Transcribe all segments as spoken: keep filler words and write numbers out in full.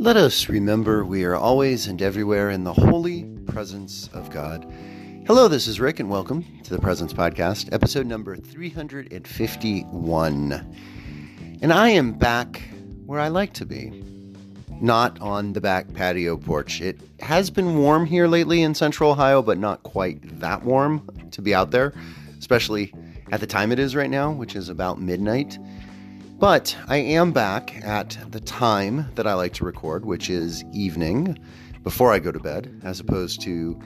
Let us remember we are always and everywhere in the holy presence of God. Hello, this is Rick, and welcome to the Presence Podcast, episode number three hundred fifty-one. And I am back where I like to be, not on the back patio porch. It has been warm here lately in central Ohio, but not quite that warm to be out there, especially at the time it is right now, which is about midnight. But I am back at the time that I like to record, which is evening, before I go to bed, as opposed to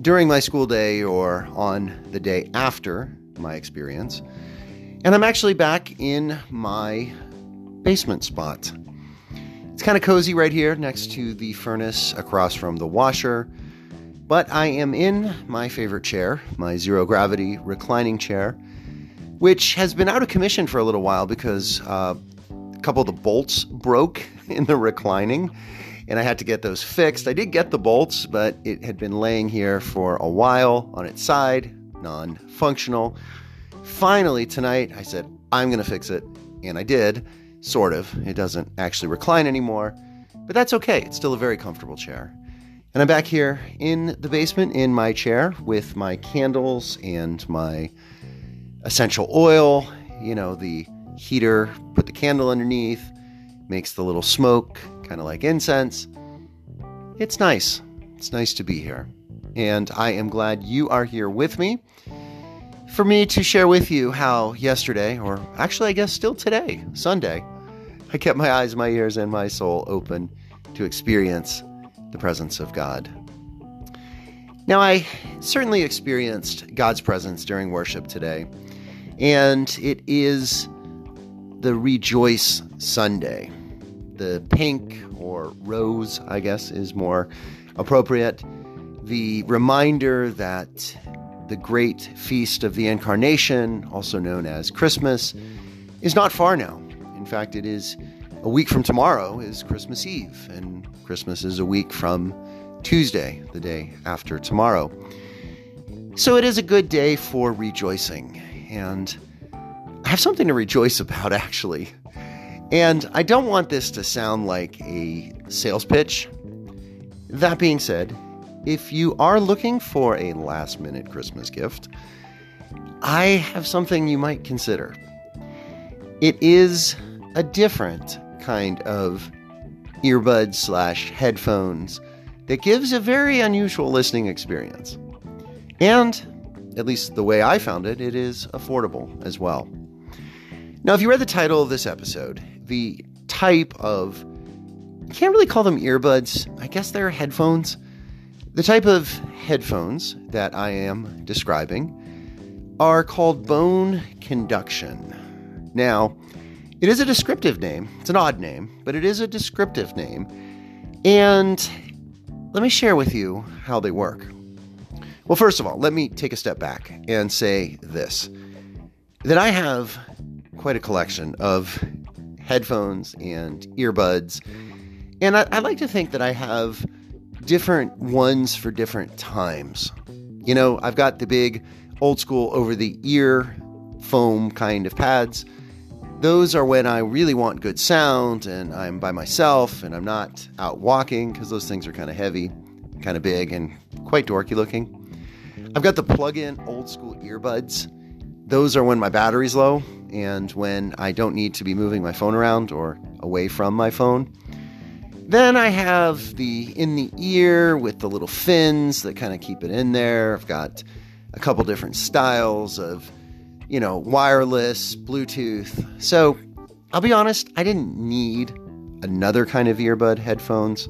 during my school day or on the day after my experience. And I'm actually back in my basement spot. It's kind of cozy right here next to the furnace across from the washer, but I am in my favorite chair, my zero gravity reclining chair, which has been out of commission for a little while because uh, a couple of the bolts broke in the reclining, and I had to get those fixed. I did get the bolts, but it had been laying here for a while on its side, non-functional. Finally, tonight, I said, I'm going to fix it, and I did, sort of. It doesn't actually recline anymore, but that's okay. It's still a very comfortable chair. And I'm back here in the basement in my chair with my candles and my essential oil, you know, the heater, put the candle underneath, makes the little smoke, kind of like incense. It's nice. It's nice to be here. And I am glad you are here with me for me to share with you how yesterday, or actually I guess still today, Sunday, I kept my eyes, my ears, and my soul open to experience the presence of God. Now, I certainly experienced God's presence during worship today. And it is the Rejoice Sunday. The pink, or rose, I guess, is more appropriate. The reminder that the great feast of the Incarnation, also known as Christmas, is not far now. In fact, it is a week from tomorrow is Christmas Eve, and Christmas is a week from Tuesday, the day after tomorrow. So it is a good day for rejoicing, and I have something to rejoice about, actually. And I don't want this to sound like a sales pitch. That being said, if you are looking for a last-minute Christmas gift, I have something you might consider. It is a different kind of earbuds slash headphones that gives a very unusual listening experience. And, at least the way I found it, it is affordable as well. Now, if you read the title of this episode, the type of, you can't really call them earbuds, I guess they're headphones. The type of headphones that I am describing are called bone conduction. Now, it is a descriptive name. It's an odd name, but it is a descriptive name. And let me share with you how they work. Well, first of all, let me take a step back and say this, that I have quite a collection of headphones and earbuds, and I, I like to think that I have different ones for different times. You know, I've got the big old school over-the-ear foam kind of pads. Those are when I really want good sound and I'm by myself and I'm not out walking, because those things are kind of heavy, kind of big, and quite dorky looking. I've got the plug-in old school earbuds. Those are when my battery's low and when I don't need to be moving my phone around or away from my phone. Then I have the in-the-ear with the little fins that kind of keep it in there. I've got a couple different styles of, you know, wireless, Bluetooth. So I'll be honest, I didn't need another kind of earbud headphones.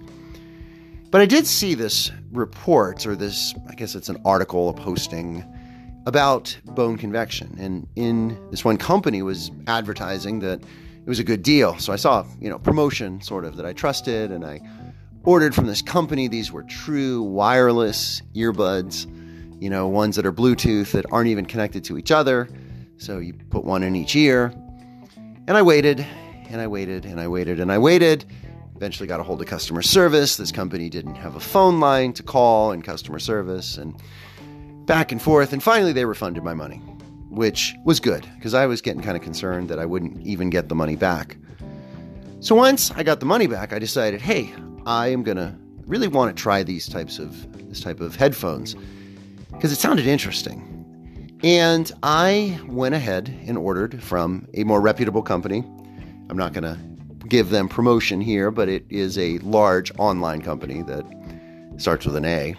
But I did see this report, or this, I guess it's an article, a posting about bone convection. And in this one company was advertising that it was a good deal. So I saw, you know, promotion sort of that I trusted, and I ordered from this company. These were true wireless earbuds, you know, ones that are Bluetooth that aren't even connected to each other. So you put one in each ear, and I waited and I waited and I waited and I waited. Eventually got a hold of customer service. This company didn't have a phone line to call and customer service and back and forth. And finally they refunded my money, which was good because I was getting kind of concerned that I wouldn't even get the money back. So once I got the money back, I decided, hey, I am gonna really want to try these types of this type of headphones because it sounded interesting. And I went ahead and ordered from a more reputable company. I'm not going to give them promotion here, but it is a large online company that starts with an A.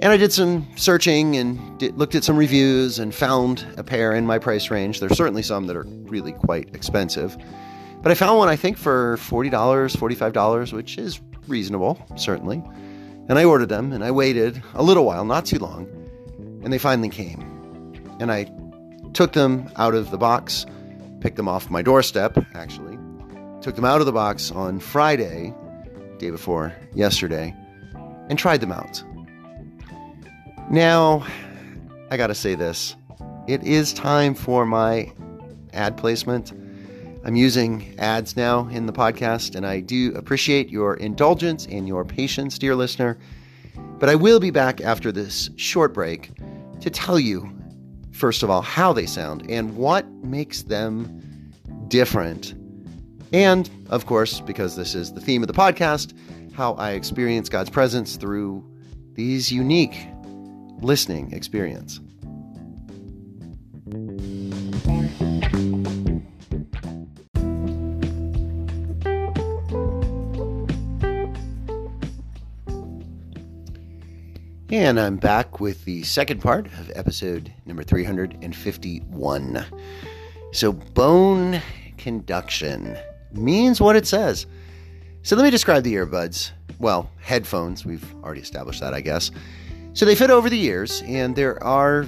And I did some searching and did, looked at some reviews and found a pair in my price range. There's certainly some that are really quite expensive. But I found one, I think, for forty dollars, forty-five dollars, which is reasonable, certainly. And I ordered them, and I waited a little while, not too long. And they finally came. And I took them out of the box, picked them off my doorstep, actually. Took them out of the box on Friday, day before yesterday, and tried them out. Now, I gotta say this. It is time for my ad placement. I'm using ads now in the podcast, and I do appreciate your indulgence and your patience, dear listener. But I will be back after this short break to tell you, first of all, how they sound and what makes them different. And, of course, because this is the theme of the podcast, how I experience God's presence through these unique listening experience. And I'm back with the second part of episode number three hundred fifty-one. So bone conduction means what it says. So let me describe the earbuds. Well, headphones, we've already established that, I guess. So they fit over the ears, and there are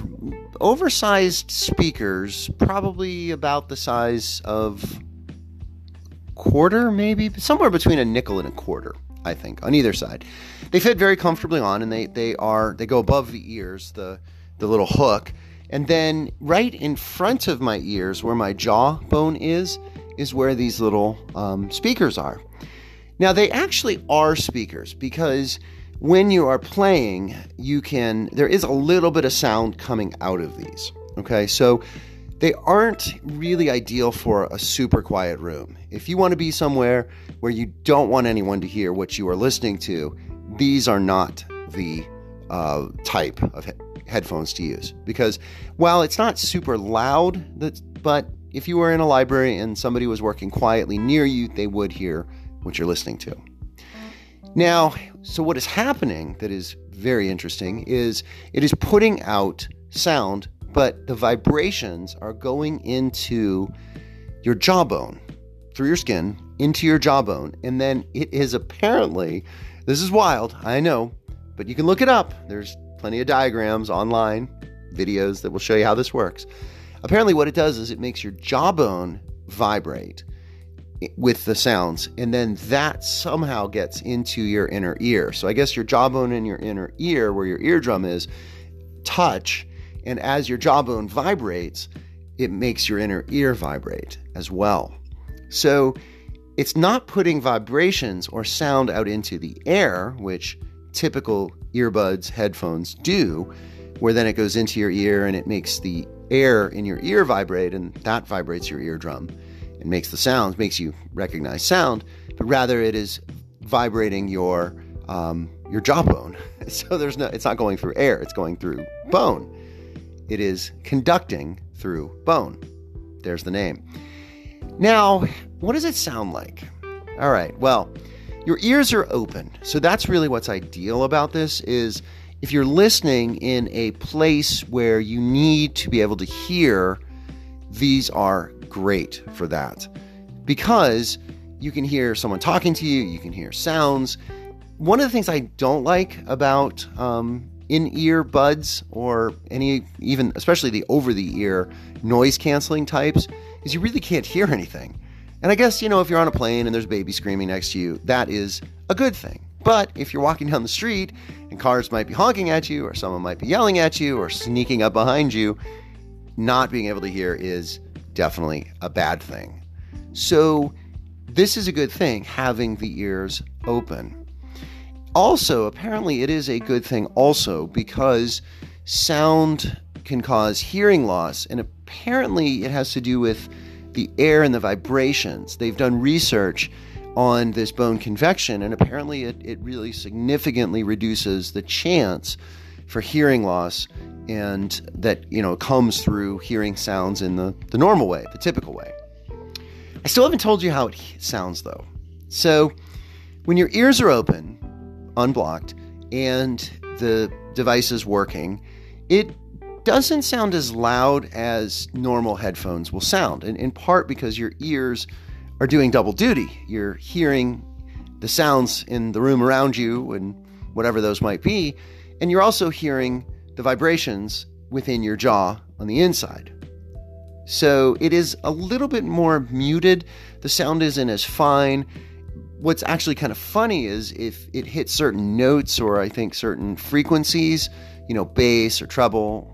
oversized speakers, probably about the size of quarter, maybe, somewhere between a nickel and a quarter, I think, on either side. They fit very comfortably on, and they, they are they go above the ears, the the little hook, and then right in front of my ears, where my jaw bone is, is where these little um, speakers are. Now, they actually are speakers because when you are playing, you can there is a little bit of sound coming out of these. Okay, so they aren't really ideal for a super quiet room. If you want to be somewhere where you don't want anyone to hear what you are listening to, these are not the uh, type of he- headphones to use. Because while it's not super loud, that's, but if you were in a library and somebody was working quietly near you, they would hear what you're listening to. Now, so what is happening that is very interesting is it is putting out sound, but the vibrations are going into your jawbone, through your skin, into your jawbone. And then it is apparently, this is wild, I know, but you can look it up. There's plenty of diagrams online, videos that will show you how this works. Apparently what it does is it makes your jawbone vibrate with the sounds, and then that somehow gets into your inner ear. So I guess your jawbone and your inner ear, where your eardrum is, touch. And as your jawbone vibrates, it makes your inner ear vibrate as well. So it's not putting vibrations or sound out into the air, which typical earbuds, headphones do, where then it goes into your ear and it makes the air in your ear vibrate, and that vibrates your eardrum and makes the sounds, makes you recognize sound, but rather it is vibrating your um, your jawbone. So there's no, it's not going through air, it's going through bone. It is conducting through bone. There's the name. Now, what does it sound like? All right, well, your ears are open. So that's really what's ideal about this is if you're listening in a place where you need to be able to hear, these are great for that. Because you can hear someone talking to you, you can hear sounds. One of the things I don't like about um, in-ear buds or any, even especially the over-the-ear noise-canceling types, is you really can't hear anything. And I guess, you know, if you're on a plane and there's a baby screaming next to you, that is a good thing. But if you're walking down the street and cars might be honking at you or someone might be yelling at you or sneaking up behind you, not being able to hear is definitely a bad thing. So this is a good thing, having the ears open. Also, apparently it is a good thing also because sound can cause hearing loss, and apparently it has to do with the air and the vibrations. They've done research on this bone convection, and apparently it, it really significantly reduces the chance for hearing loss, and that, you know, comes through hearing sounds in the, the normal way, the typical way. I still haven't told you how it sounds, though. So when your ears are open, unblocked, and the device is working, it doesn't sound as loud as normal headphones will sound, in, in part because your ears are doing double duty. You're hearing the sounds in the room around you and whatever those might be, and you're also hearing the vibrations within your jaw on the inside. So it is a little bit more muted. The sound isn't as fine. What's actually kind of funny is if it hits certain notes, or I think certain frequencies, you know, bass or treble,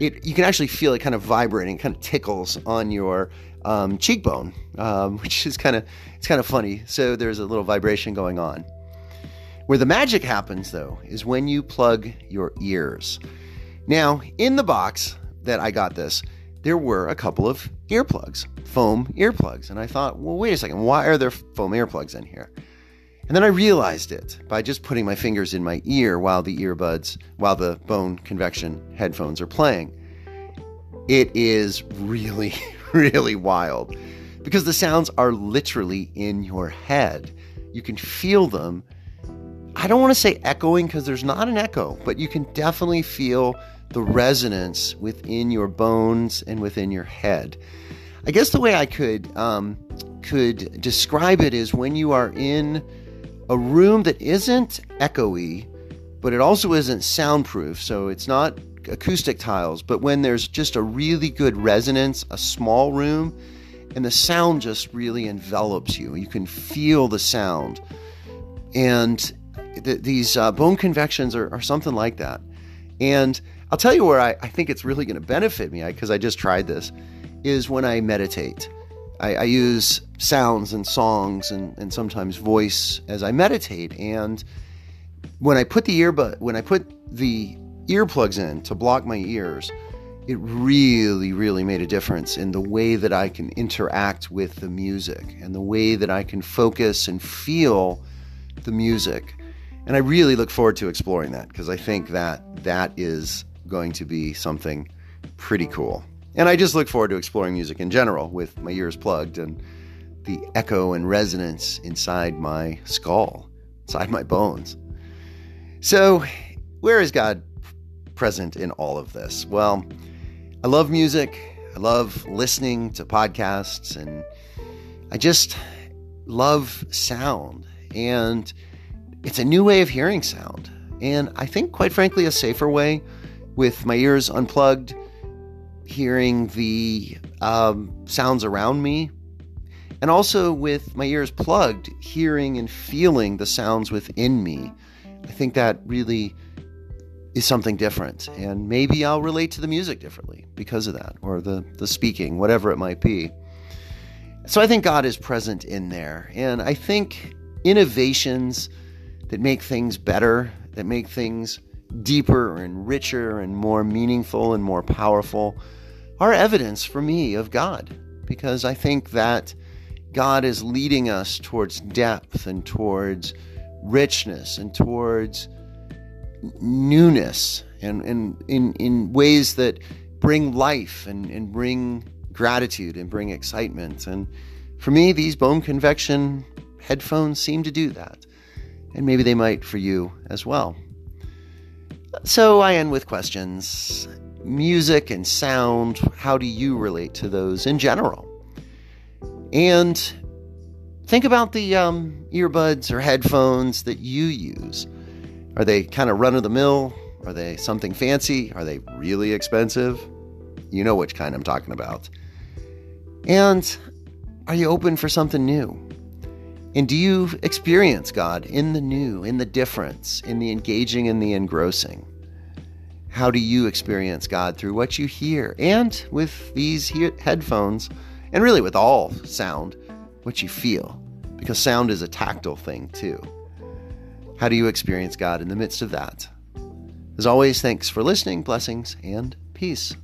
It, you can actually feel it kind of vibrating, kind of tickles on your um, cheekbone, um, which is kind of, it's kind of funny. So there's a little vibration going on. Where the magic happens, though, is when you plug your ears. Now, in the box that I got this, there were a couple of earplugs, foam earplugs. And I thought, well, wait a second, why are there foam earplugs in here? And then I realized it by just putting my fingers in my ear while the earbuds, while the bone convection headphones are playing. It is really, really wild, because the sounds are literally in your head. You can feel them. I don't want to say echoing, because there's not an echo, but you can definitely feel the resonance within your bones and within your head. I guess the way I could um, could describe it is when you are in a room that isn't echoey, but it also isn't soundproof, so it's not acoustic tiles, but when there's just a really good resonance, a small room, and the sound just really envelops you. You can feel the sound. And th- these uh, bone convections are, are something like that. And I'll tell you where I, I think it's really going to benefit me, because I, I just tried this, is when I meditate. I, I use sounds and songs and, and sometimes voice as I meditate. And when I put the earbud, when I put the earplugs in to block my ears, it really, really made a difference in the way that I can interact with the music and the way that I can focus and feel the music. And I really look forward to exploring that, because I think that that is going to be something pretty cool. And I just look forward to exploring music in general with my ears plugged and the echo and resonance inside my skull, inside my bones. So where is God present in all of this? Well, I love music. I love listening to podcasts, and I just love sound. And it's a new way of hearing sound. And I think, quite frankly, a safer way, with my ears unplugged, hearing the um, sounds around me, and also with my ears plugged, hearing and feeling the sounds within me. I think that really is something different, and maybe I'll relate to the music differently because of that, or the, the speaking, whatever it might be. So I think God is present in there, and I think innovations that make things better, that make things deeper and richer and more meaningful and more powerful, are evidence for me of God, because I think that God is leading us towards depth and towards richness and towards newness, and, and in, in ways that bring life and, and bring gratitude and bring excitement. And for me, these bone convection headphones seem to do that, and maybe they might for you as well. So I end with questions. Music and sound, how do you relate to those in general? And think about the um, earbuds or headphones that you use. Are they kind of run-of-the-mill? Are they something fancy? Are they really expensive? You know which kind I'm talking about. And are you open for something new? And do you experience God in the new, in the difference, in the engaging, in the engrossing? How do you experience God through what you hear? And with these he- headphones, and really with all sound, what you feel, because sound is a tactile thing too. How do you experience God in the midst of that? As always, thanks for listening, blessings, and peace.